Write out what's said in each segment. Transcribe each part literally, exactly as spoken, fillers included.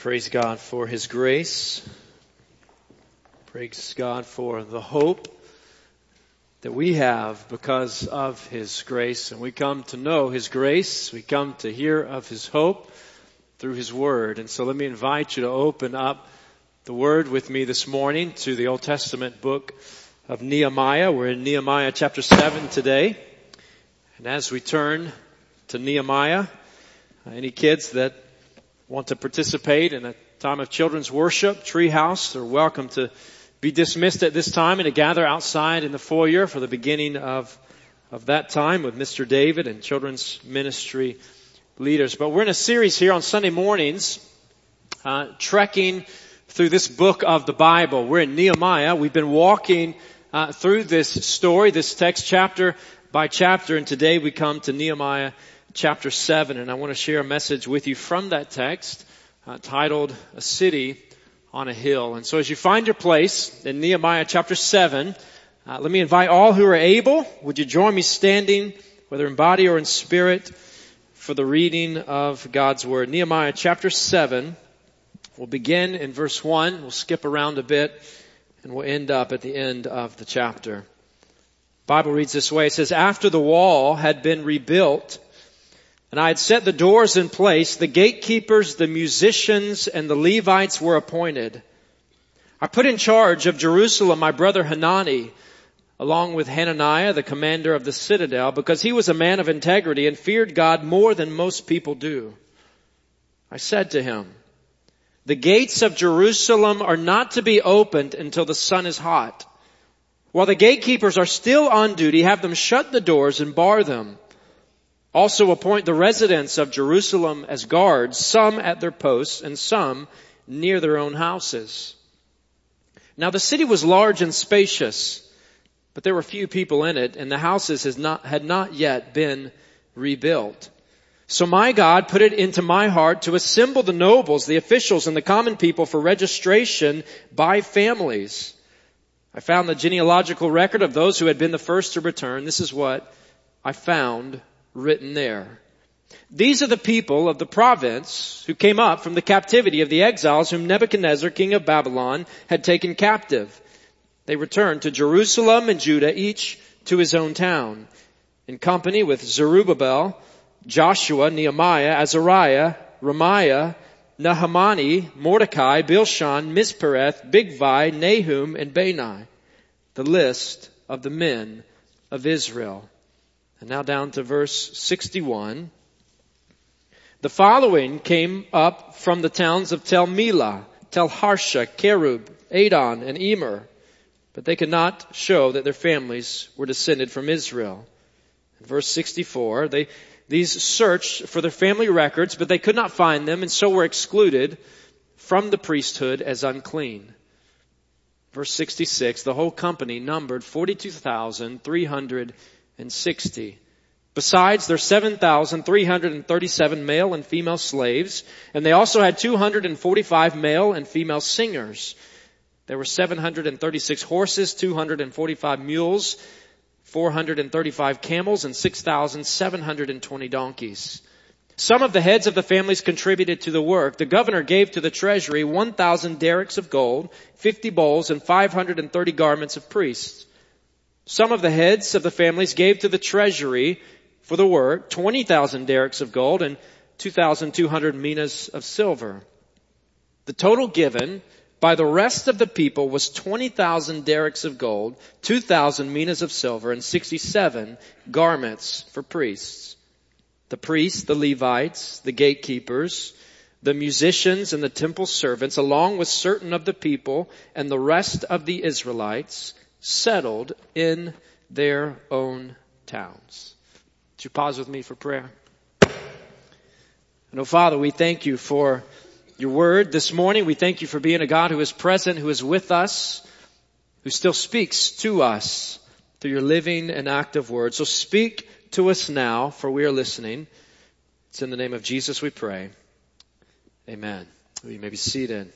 Praise God for His grace. Praise God for the hope that we have because of His grace. And we come to know His grace. We come to hear of His hope through His Word. And so let me invite you to open up the Word with me this morning to the Old Testament book of Nehemiah. We're in Nehemiah chapter seven today. And as we turn to Nehemiah, any kids that want to participate in a time of children's worship, treehouse, they're welcome to be dismissed at this time and to gather outside in the foyer for the beginning of, of that time with Mister David and children's ministry leaders. But we're in a series here on Sunday mornings, uh, trekking through this book of the Bible. We're in Nehemiah. We've been walking uh, through this story, this text, chapter by chapter, and today we come to Nehemiah chapter seven, and I want to share a message with you from that text uh, titled, A City on a Hill. And so as you find your place in Nehemiah chapter seven, uh, let me invite all who are able, would you join me standing, whether in body or in spirit, for the reading of God's Word. Nehemiah chapter seven, we'll begin in verse one, we'll skip around a bit, and we'll end up at the end of the chapter. The Bible reads this way, it says, After the wall had been rebuilt, and I had set the doors in place, the gatekeepers, the musicians, and the Levites were appointed. I put in charge of Jerusalem my brother Hanani, along with Hananiah, the commander of the citadel, because he was a man of integrity and feared God more than most people do. I said to him, The gates of Jerusalem are not to be opened until the sun is hot. While the gatekeepers are still on duty, have them shut the doors and bar them. Also appoint the residents of Jerusalem as guards, some at their posts and some near their own houses. Now the city was large and spacious, but there were few people in it, and the houses has not, had not yet been rebuilt. So my God put it into my heart to assemble the nobles, the officials, and the common people for registration by families. I found the genealogical record of those who had been the first to return. This is what I found written there. These are the people of the province who came up from the captivity of the exiles whom Nebuchadnezzar, king of Babylon, had taken captive. They returned to Jerusalem and Judah, each to his own town, in company with Zerubbabel, Joshua, Nehemiah, Azariah, Ramiah, Nahamani, Mordecai, Bilshan, Mispereth, Bigvi, Nahum, and Benai, the list of the men of Israel. And now down to verse sixty-one. The following came up from the towns of Tel Mila, Tel Harsha, Kerub, Adon, and Emer, but they could not show that their families were descended from Israel. In verse sixty-four, they, these searched for their family records, but they could not find them, and so were excluded from the priesthood as unclean. Verse sixty-six, the whole company numbered forty-two thousand three hundred and sixty. Besides their seven thousand three hundred thirty-seven male and female slaves, and they also had two hundred forty-five male and female singers. There were seven hundred thirty-six horses, two hundred forty-five mules, four hundred thirty-five camels, and six thousand seven hundred twenty donkeys. Some of the heads of the families contributed to the work. The governor gave to the treasury one thousand derricks of gold, fifty bowls, and five hundred thirty garments of priests. Some of the heads of the families gave to the treasury for the work twenty thousand derricks of gold and two thousand two hundred minas of silver. The total given by the rest of the people was twenty thousand derricks of gold, two thousand minas of silver, and sixty-seven garments for priests. The priests, the Levites, the gatekeepers, the musicians, and the temple servants, along with certain of the people and the rest of the Israelites, settled in their own towns. Would you pause with me for prayer? And oh, Father, we thank you for your word this morning. We thank you for being a God who is present, who is with us, who still speaks to us through your living and active word. So speak to us now, for we are listening. It's in the name of Jesus we pray. Amen. You may be seated.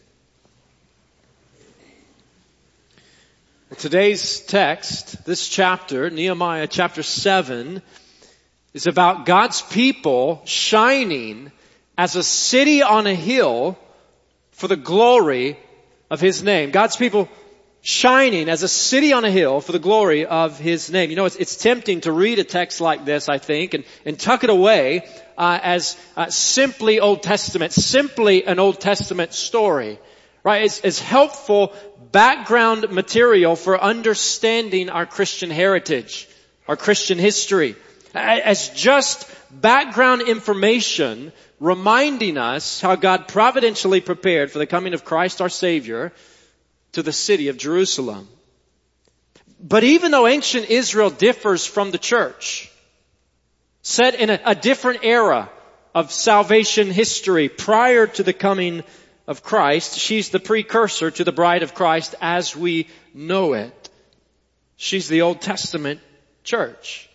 Today's text, this chapter, Nehemiah chapter seven, is about God's people shining as a city on a hill for the glory of his name. God's people shining as a city on a hill for the glory of his name. You know, it's, it's tempting to read a text like this, I think, and, and tuck it away uh, as uh, simply Old Testament, simply an Old Testament story. Right? It's, it's helpful background material for understanding our Christian heritage, our Christian history, as just background information reminding us how God providentially prepared for the coming of Christ our Savior to the city of Jerusalem. But even though ancient Israel differs from the church, set in a, a different era of salvation history prior to the coming of Christ, she's the precursor to the bride of Christ as we know it. She's the Old Testament church,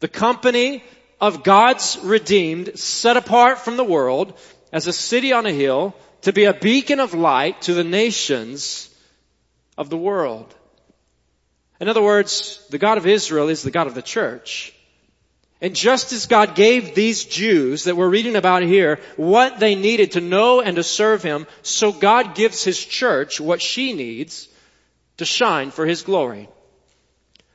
the company of God's redeemed, set apart from the world as a city on a hill to be a beacon of light to the nations of the world. In other words, the God of Israel is the God of the church. And just as God gave these Jews that we're reading about here what they needed to know and to serve him, so God gives his church what she needs to shine for his glory.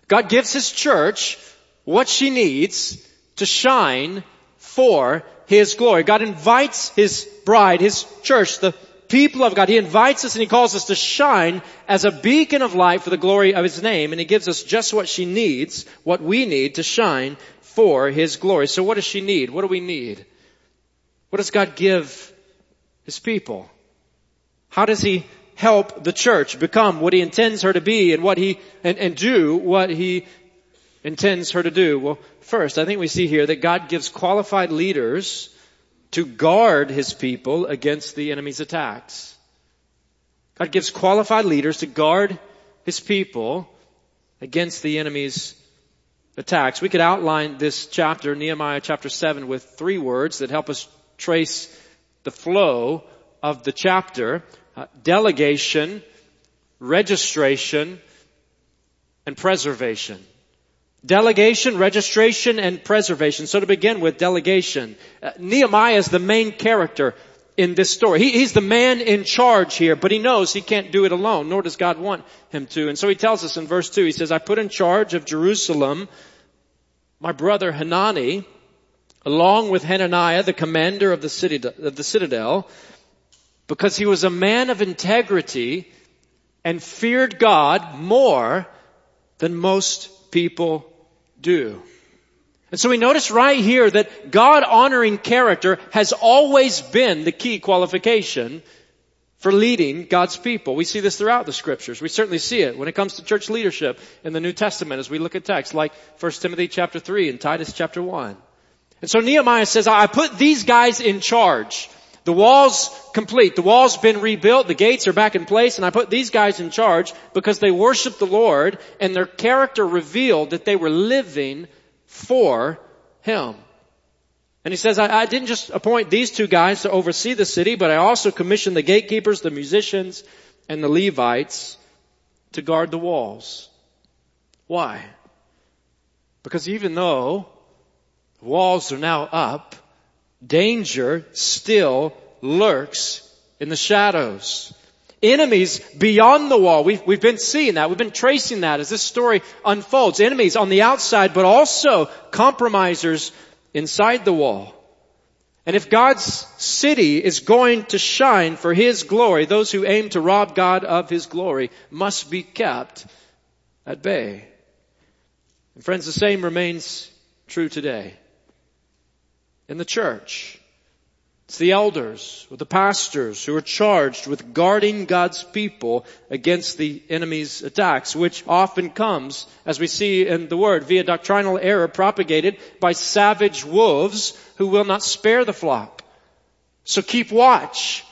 God gives his church what she needs to shine for his glory. God invites his bride, his church, the people of God. He invites us and he calls us to shine as a beacon of light for the glory of his name. And he gives us just what she needs, what we need to shine for his glory. So what does she need? What do we need? What does God give his people? How does he help the church become what he intends her to be and what he, and, and do what he intends her to do? Well, first, I think we see here that God gives qualified leaders to guard his people against the enemy's attacks. God gives qualified leaders to guard his people against the enemy's attacks. We could outline this chapter, Nehemiah chapter seven, with three words that help us trace the flow of the chapter. Uh, delegation, registration, and preservation. Delegation, registration, and preservation. So to begin with, delegation. Uh, Nehemiah is the main character in this story. He, he's the man in charge here, but he knows he can't do it alone, nor does God want him to. And so he tells us in verse two, he says, I put in charge of Jerusalem my brother Hanani, along with Hananiah, the commander of the, city, of the citadel, because he was a man of integrity and feared God more than most people do. And so we notice right here that God-honoring character has always been the key qualification for leading God's people. We see this throughout the scriptures. We certainly see it when it comes to church leadership in the New Testament as we look at texts like First Timothy chapter three and Titus chapter one. And so Nehemiah says, I put these guys in charge. The wall's complete. The wall's been rebuilt. The gates are back in place. And I put these guys in charge because they worshiped the Lord and their character revealed that they were living for him. And he says, I, I didn't just appoint these two guys to oversee the city, but I also commissioned the gatekeepers, the musicians, and the Levites to guard the walls. Why? Because even though the walls are now up, danger still lurks in the shadows. Enemies beyond the wall. We've, we've been seeing that. We've been tracing that as this story unfolds. Enemies on the outside, but also compromisers inside the wall. And if God's city is going to shine for his glory, those who aim to rob God of his glory must be kept at bay. And friends, the same remains true today. In the church, it's the elders or the pastors who are charged with guarding God's people against the enemy's attacks, which often comes, as we see in the word, via doctrinal error propagated by savage wolves who will not spare the flock. So keep watch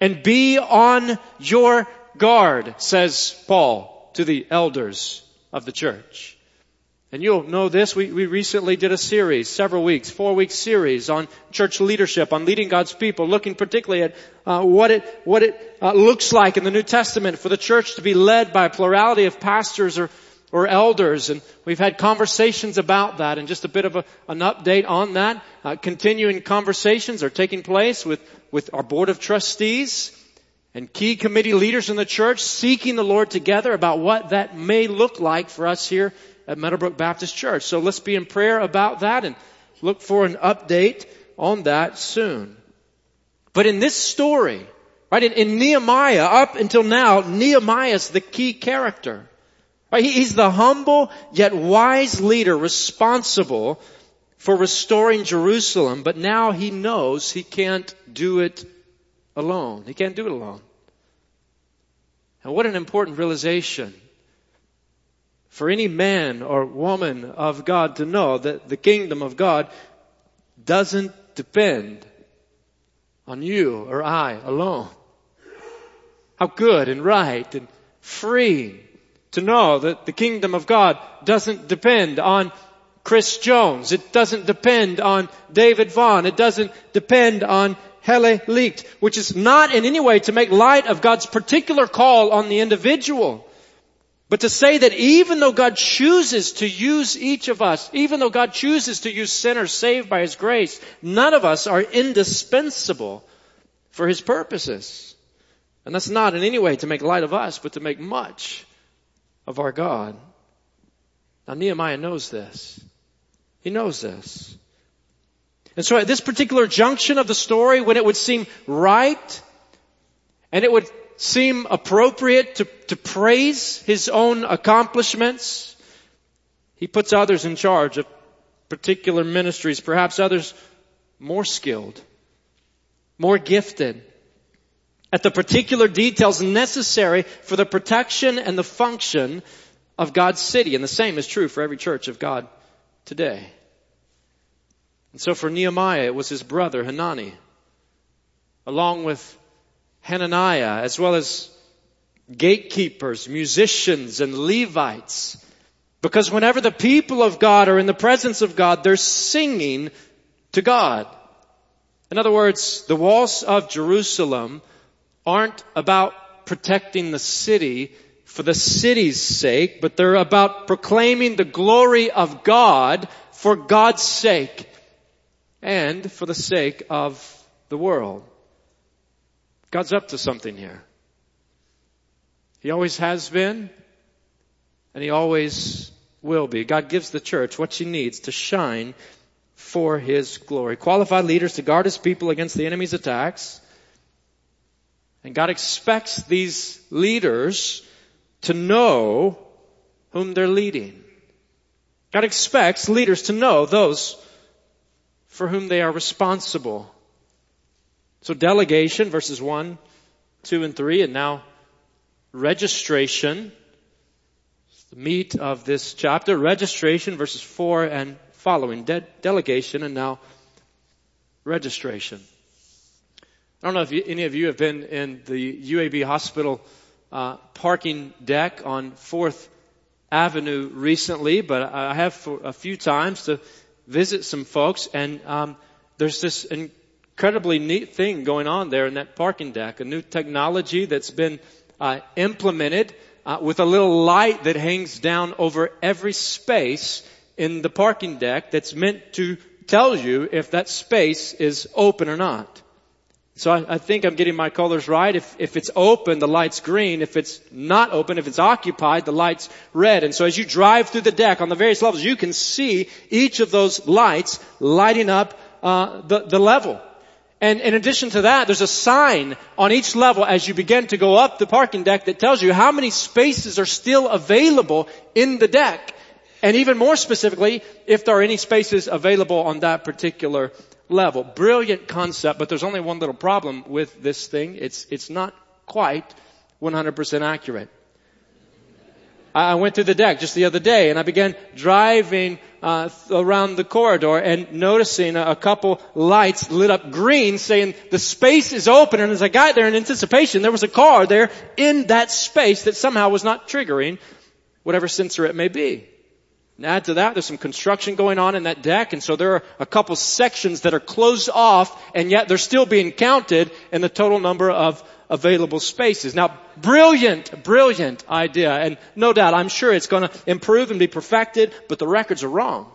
and be on your guard, says Paul to the elders of the church. And you'll know this, we, we recently did a series, several weeks, four-week series on church leadership, on leading God's people, looking particularly at uh, what it what it uh, looks like in the New Testament for the church to be led by a plurality of pastors or, or elders. And we've had conversations about that and just a bit of a, an update on that. Uh, continuing conversations are taking place with, with our board of trustees and key committee leaders in the church seeking the Lord together about what that may look like for us here at Meadowbrook Baptist Church. So let's be in prayer about that and look for an update on that soon. But in this story, right, in, in Nehemiah, up until now, Nehemiah's the key character. Right? He, he's the humble yet wise leader responsible for restoring Jerusalem, but now he knows he can't do it alone. He can't do it alone. And what an important realization for any man or woman of God to know that the kingdom of God doesn't depend on you or I alone. How good and right and free to know that the kingdom of God doesn't depend on Chris Jones. It doesn't depend on David Vaughan. It doesn't depend on Helle Licht, which is not in any way to make light of God's particular call on the individual, but to say that even though God chooses to use each of us, even though God chooses to use sinners saved by His grace, none of us are indispensable for His purposes. And that's not in any way to make light of us, but to make much of our God. Now, Nehemiah knows this. He knows this. And so at this particular junction of the story, when it would seem right and it would seem appropriate to, to praise his own accomplishments, he puts others in charge of particular ministries, perhaps others more skilled, more gifted, at the particular details necessary for the protection and the function of God's city. And the same is true for every church of God today. And so for Nehemiah, it was his brother Hanani, along with Hananiah, as well as gatekeepers, musicians, and Levites. Because whenever the people of God are in the presence of God, they're singing to God. In other words, the walls of Jerusalem aren't about protecting the city for the city's sake, but they're about proclaiming the glory of God for God's sake, and for the sake of the world. God's up to something here. He always has been, and He always will be. God gives the church what she needs to shine for His glory. Qualified leaders to guard His people against the enemy's attacks. And God expects these leaders to know whom they're leading. God expects leaders to know those for whom they are responsible. So delegation, verses one, two, and three, and now registration, the meat of this chapter. Registration, verses four and following. De- delegation, and now registration. I don't know if you, any of you have been in the U A B Hospital uh, parking deck on fourth Avenue recently, but I have for a few times to visit some folks, and um, there's this incredibly neat thing going on there in that parking deck, a new technology that's been uh, implemented uh, with a little light that hangs down over every space in the parking deck that's meant to tell you if that space is open or not. So I, I think I'm getting my colors right. If, if it's open, the light's green. If it's not open, if it's occupied, the light's red. And so as you drive through the deck on the various levels, you can see each of those lights lighting up uh, the, the level. And in addition to that, there's a sign on each level as you begin to go up the parking deck that tells you how many spaces are still available in the deck. And even more specifically, if there are any spaces available on that particular level. Brilliant concept, but there's only one little problem with this thing. It's it's not quite one hundred percent accurate. I went through the deck just the other day, and I began driving uh, around the corridor and noticing a couple lights lit up green saying the space is open. And as I got there in anticipation, there was a car there in that space that somehow was not triggering whatever sensor it may be. And add to that, there's some construction going on in that deck, and so there are a couple sections that are closed off, and yet they're still being counted in the total number of available spaces. Now, brilliant, brilliant idea, and no doubt, I'm sure it's going to improve and be perfected, but the records are wrong.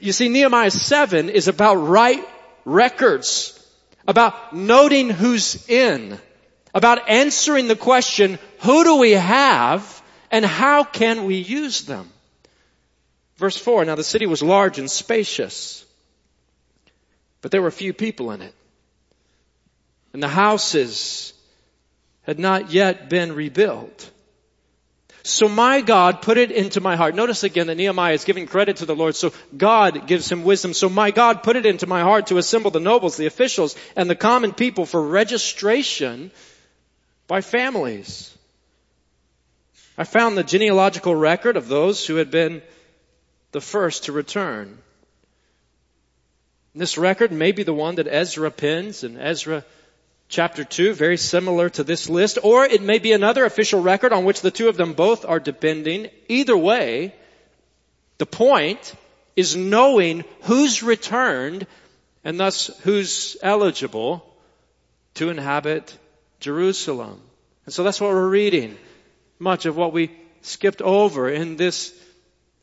You see, Nehemiah seven is about right records, about noting who's in, about answering the question, who do we have and how can we use them? Verse four, now the city was large and spacious, but there were few people in it. And the houses had not yet been rebuilt. So my God put it into my heart. Notice again that Nehemiah is giving credit to the Lord. So God gives him wisdom. So my God put it into my heart to assemble the nobles, the officials, and the common people for registration by families. I found the genealogical record of those who had been the first to return. This record may be the one that Ezra pins in Ezra chapter two, very similar to this list, or it may be another official record on which the two of them both are depending. Either way, the point is knowing who's returned and thus who's eligible to inhabit Jerusalem. And so that's what we're reading. Much of what we skipped over in this,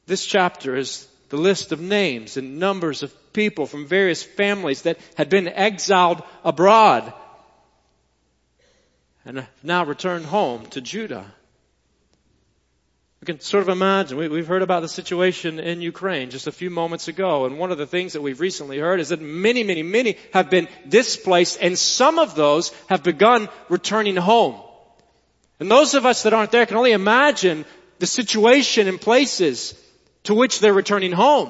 this chapter is the list of names and numbers of people from various families that had been exiled abroad and have now returned home to Judah. We can sort of imagine, we, we've heard about the situation in Ukraine just a few moments ago, and one of the things that we've recently heard is that many, many, many have been displaced, and some of those have begun returning home. And those of us that aren't there can only imagine the situation in places to which they're returning home.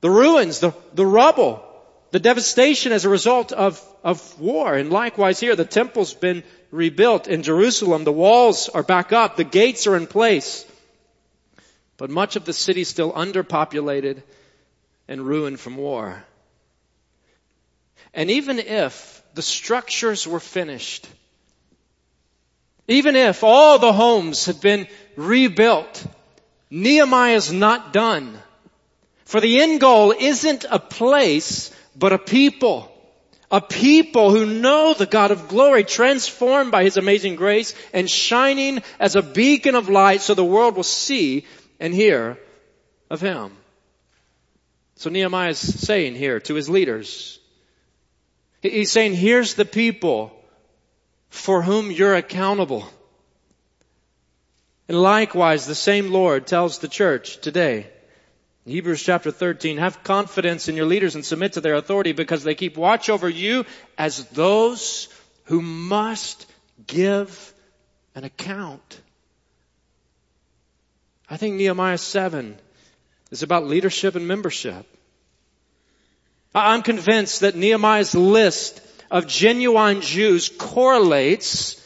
The ruins, the, the rubble, the devastation as a result of, of war. And likewise here, the temple's been rebuilt in Jerusalem. The walls are back up. The gates are in place. But much of the city's still underpopulated and ruined from war. And even if the structures were finished, even if all the homes had been rebuilt, Nehemiah's not done. For the end goal isn't a place, but a people. A people who know the God of glory, transformed by His amazing grace and shining as a beacon of light so the world will see and hear of Him. So Nehemiah's saying here to his leaders, he's saying, here's the people for whom you're accountable. And likewise, the same Lord tells the church today, in Hebrews chapter thirteen, have confidence in your leaders and submit to their authority because they keep watch over you as those who must give an account. I think Nehemiah seven is about leadership and membership. I'm convinced that Nehemiah's list of genuine Jews correlates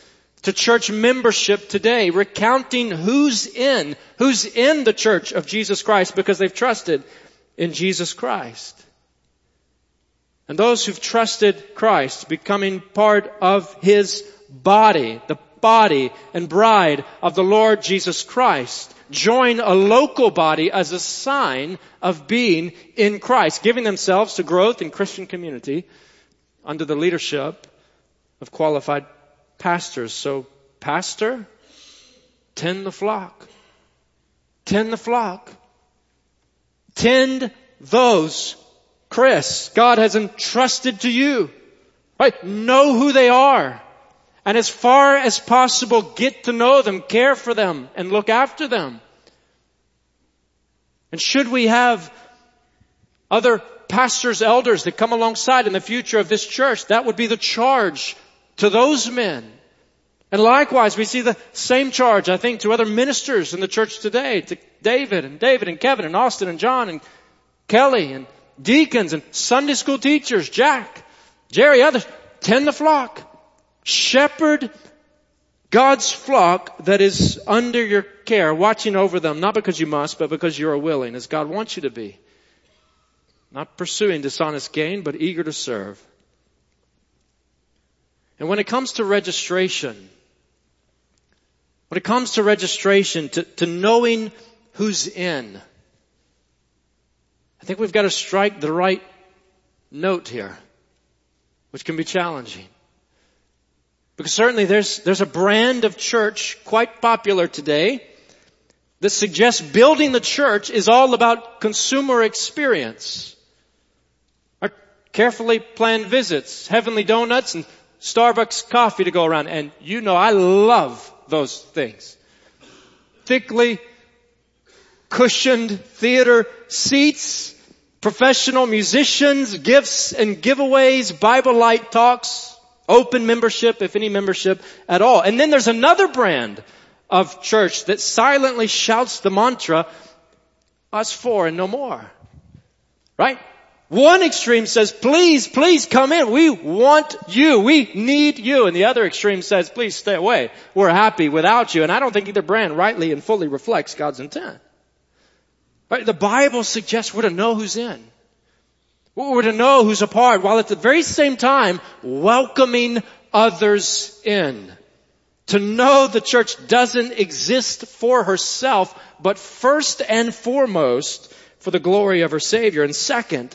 to church membership today, recounting who's in, who's in the church of Jesus Christ because they've trusted in Jesus Christ. And those who've trusted Christ becoming part of His body, the body and bride of the Lord Jesus Christ, join a local body as a sign of being in Christ, giving themselves to growth in Christian community under the leadership of qualified pastors. So, pastor, tend the flock. Tend the flock. Tend those, Chris, God has entrusted to you. Right? Know who they are. And as far as possible, get to know them, care for them, and look after them. And should we have other pastors, elders that come alongside in the future of this church, that would be the charge to those men. And likewise, we see the same charge, I think, to other ministers in the church today, to David and David and Kevin and Austin and John and Kelly and deacons and Sunday school teachers, Jack, Jerry, others. Tend the flock. Shepherd God's flock that is under your care, watching over them, not because you must, but because you are willing, as God wants you to be. Not pursuing dishonest gain, but eager to serve. And when it comes to registration, when it comes to registration, to, to knowing who's in, I think we've got to strike the right note here, which can be challenging. Because certainly there's, there's a brand of church quite popular today that suggests building the church is all about consumer experience. Our carefully planned visits, heavenly donuts, and Starbucks coffee to go around. And you know I love those things. Thickly cushioned theater seats, professional musicians, gifts and giveaways, Bible light talks, open membership, if any membership at all. And then there's another brand of church that silently shouts the mantra, us four and no more. Right? One extreme says, please, please come in. We want you. We need you. And the other extreme says, please stay away. We're happy without you. And I don't think either brand rightly and fully reflects God's intent. Right? The Bible suggests we're to know who's in. We're to know who's apart, while at the very same time welcoming others in. To know the church doesn't exist for herself, but first and foremost for the glory of her Savior. And second,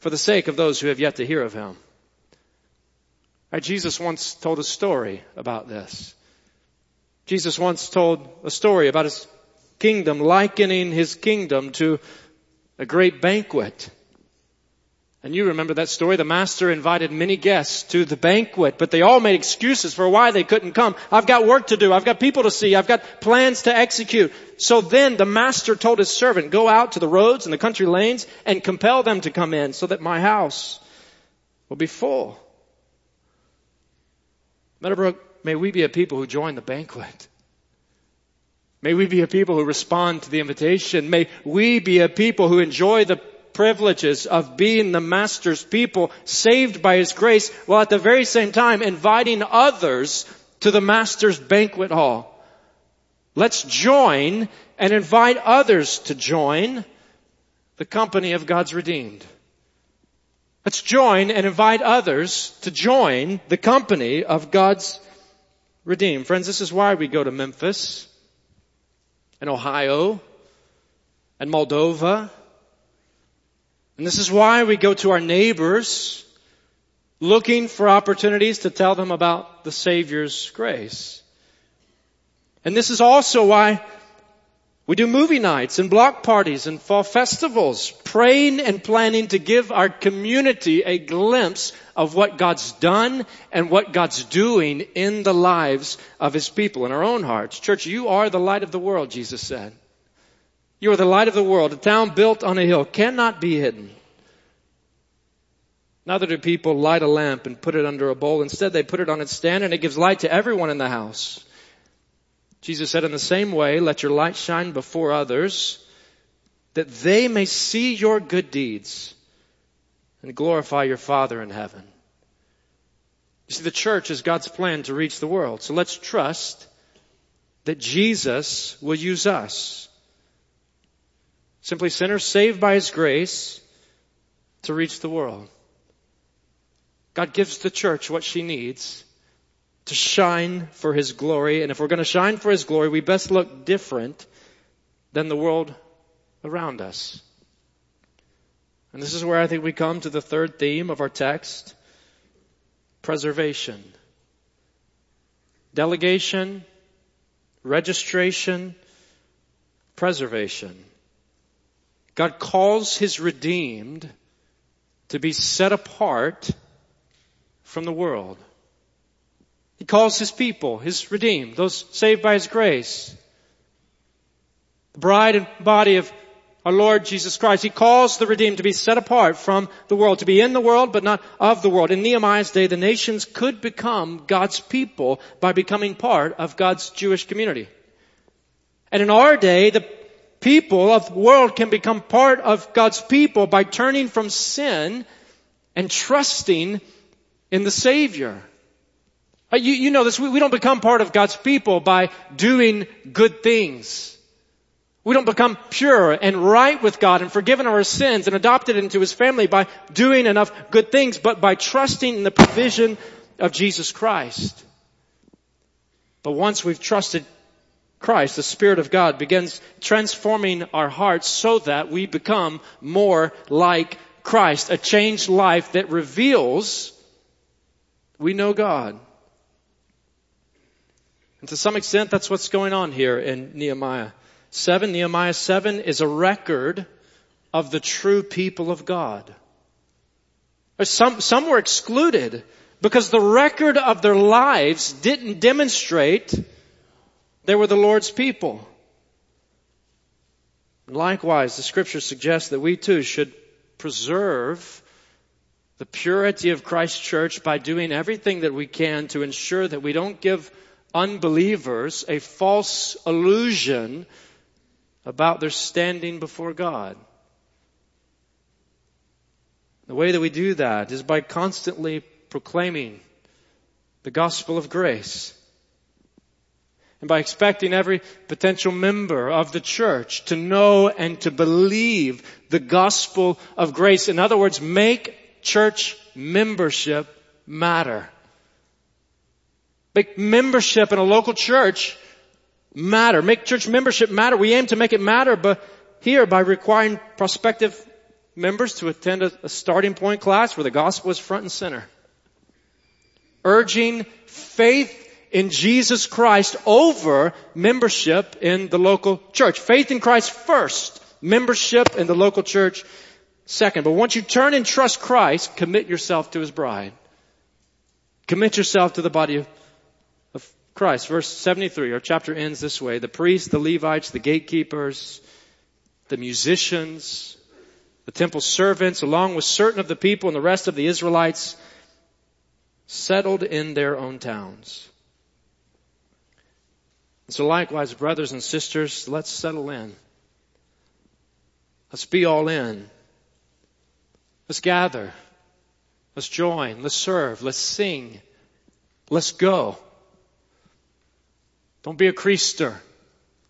for the sake of those who have yet to hear of him. Right, Jesus once told a story about this. Jesus once told a story about his kingdom, likening his kingdom to a great banquet. And you remember that story. The master invited many guests to the banquet, but they all made excuses for why they couldn't come. I've got work to do. I've got people to see. I've got plans to execute. So then the master told his servant, go out to the roads and the country lanes and compel them to come in so that my house will be full. Meadowbrook, may we be a people who join the banquet. May we be a people who respond to the invitation. May we be a people who enjoy the privileges of being the master's people, saved by his grace, while at the very same time inviting others to the master's banquet hall. Let's join and invite others to join the company of God's redeemed. Let's join and invite others to join the company of God's redeemed. Friends, this is why we go to Memphis and Ohio and Moldova. And this is why we go to our neighbors looking for opportunities to tell them about the Savior's grace. And this is also why we do movie nights and block parties and fall festivals, praying and planning to give our community a glimpse of what God's done and what God's doing in the lives of his people, in our own hearts. Church, you are the light of the world, Jesus said. You are the light of the world. A town built on a hill cannot be hidden. Neither do people light a lamp and put it under a bowl. Instead, they put it on its stand and it gives light to everyone in the house. Jesus said, in the same way, let your light shine before others, that they may see your good deeds and glorify your Father in heaven. You see, the church is God's plan to reach the world. So let's trust that Jesus will use us. Simply sinners saved by his grace to reach the world. God gives the church what she needs to shine for his glory. And if we're going to shine for his glory, we best look different than the world around us. And this is where I think we come to the third theme of our text, preservation. Delegation, registration, preservation. God calls his redeemed to be set apart from the world. He calls his people, his redeemed, those saved by his grace, the bride and body of our Lord Jesus Christ. He calls the redeemed to be set apart from the world, to be in the world but not of the world. In Nehemiah's day, the nations could become God's people by becoming part of God's Jewish community. And in our day, the people of the world can become part of God's people by turning from sin and trusting in the Savior. You, you know this. We, we don't become part of God's people by doing good things. We don't become pure and right with God and forgiven of our sins and adopted into his family by doing enough good things, but by trusting in the provision of Jesus Christ. But once we've trusted Christ, the Spirit of God, begins transforming our hearts so that we become more like Christ, a changed life that reveals we know God. And to some extent, that's what's going on here in Nehemiah seven. Nehemiah seven is a record of the true people of God. Some, some were excluded because the record of their lives didn't demonstrate they were the Lord's people. Likewise, the Scripture suggests that we too should preserve the purity of Christ's church by doing everything that we can to ensure that we don't give unbelievers a false illusion about their standing before God. The way that we do that is by constantly proclaiming the gospel of grace and by expecting every potential member of the church to know and to believe the gospel of grace. In other words, make church membership matter. Make membership in a local church matter. Make church membership matter. We aim to make it matter, but here by requiring prospective members to attend a, a starting point class where the gospel is front and center. Urging faith in Jesus Christ over membership in the local church. Faith in Christ first. Membership in the local church second. But once you turn and trust Christ, commit yourself to his bride. Commit yourself to the body of Christ. Verse seventy-three, our chapter ends this way. The priests, the Levites, the gatekeepers, the musicians, the temple servants, along with certain of the people and the rest of the Israelites, settled in their own towns. So likewise, brothers and sisters, let's settle in. Let's be all in. Let's gather. Let's join. Let's serve. Let's sing. Let's go. Don't be a creaster,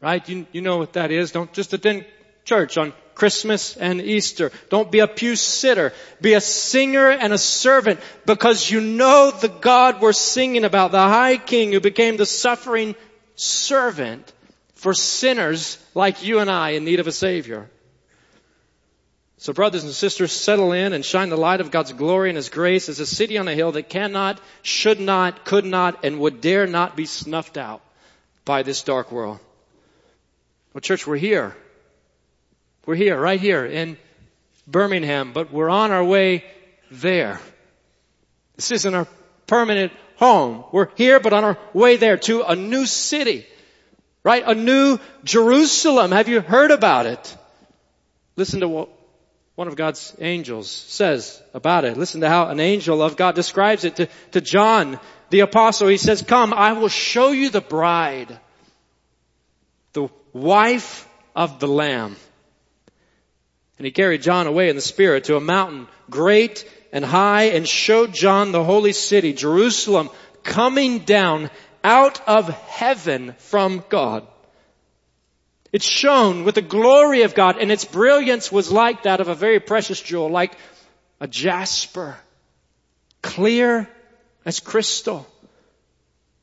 right? You, you know what that is. Don't just attend church on Christmas and Easter. Don't be a pew sitter. Be a singer and a servant, because you know the God we're singing about, the high King who became the suffering servant for sinners like you and I in need of a Savior. So brothers and sisters, settle in and shine the light of God's glory and his grace as a city on a hill that cannot, should not, could not, and would dare not be snuffed out by this dark world. Well, church, we're here. We're here, right here in Birmingham, but we're on our way there. This isn't our permanent home. We're here, but on our way there to a new city, right? A new Jerusalem. Have you heard about it? Listen to what one of God's angels says about it. Listen to how an angel of God describes it to, to John the apostle. He says, "Come, I will show you the bride, the wife of the Lamb." And he carried John away in the Spirit to a mountain great and high, and showed John the holy city, Jerusalem, coming down out of heaven from God. It shone with the glory of God, and its brilliance was like that of a very precious jewel, like a jasper, clear as crystal.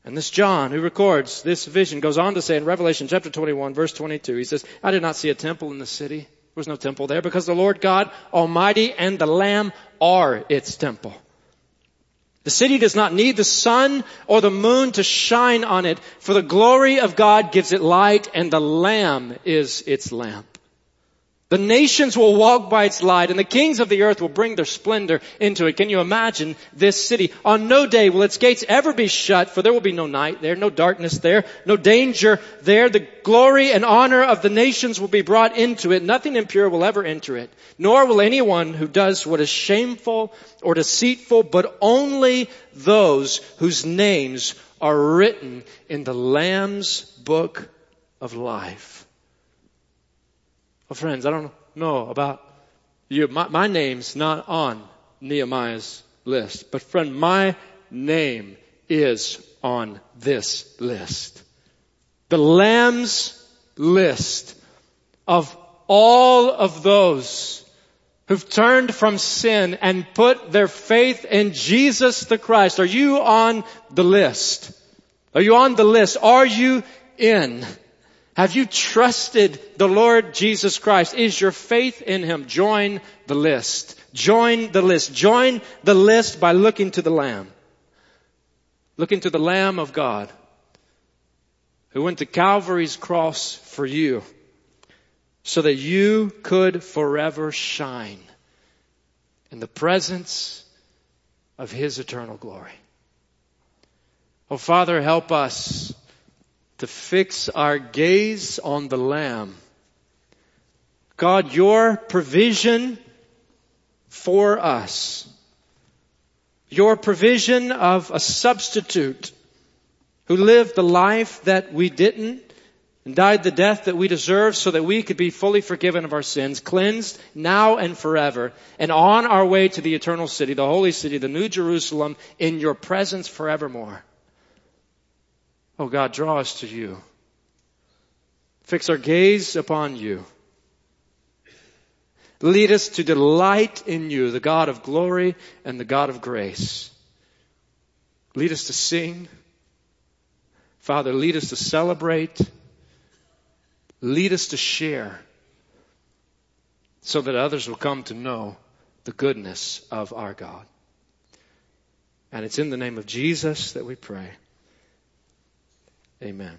And this John, who records this vision, goes on to say in Revelation chapter twenty-one, verse twenty-two, he says, "I did not see a temple in the city." There was no temple there, because the Lord God Almighty and the Lamb are its temple. The city does not need the sun or the moon to shine on it, for the glory of God gives it light, and the Lamb is its lamp. The nations will walk by its light, and the kings of the earth will bring their splendor into it. Can you imagine this city? On no day will its gates ever be shut, for there will be no night there, no darkness there, no danger there. The glory and honor of the nations will be brought into it. Nothing impure will ever enter it, nor will anyone who does what is shameful or deceitful, but only those whose names are written in the Lamb's book of life. Well, friends, I don't know about you. My, my name's not on Nehemiah's list. But friend, my name is on this list. The Lamb's list of all of those who've turned from sin and put their faith in Jesus the Christ. Are you on the list? Are you on the list? Are you in? Have you trusted the Lord Jesus Christ? Is your faith in him? Join the list. Join the list. Join the list by looking to the Lamb. Looking to the Lamb of God, who went to Calvary's cross for you, so that you could forever shine in the presence of his eternal glory. Oh, Father, help us to fix our gaze on the Lamb. God, your provision for us, your provision of a substitute who lived the life that we didn't and died the death that we deserved so that we could be fully forgiven of our sins, cleansed now and forever, and on our way to the eternal city, the holy city, the new Jerusalem, in your presence forevermore. Oh God, draw us to you. Fix our gaze upon you. Lead us to delight in you, the God of glory and the God of grace. Lead us to sing. Father, lead us to celebrate. Lead us to share so that others will come to know the goodness of our God. And it's in the name of Jesus that we pray. Amen.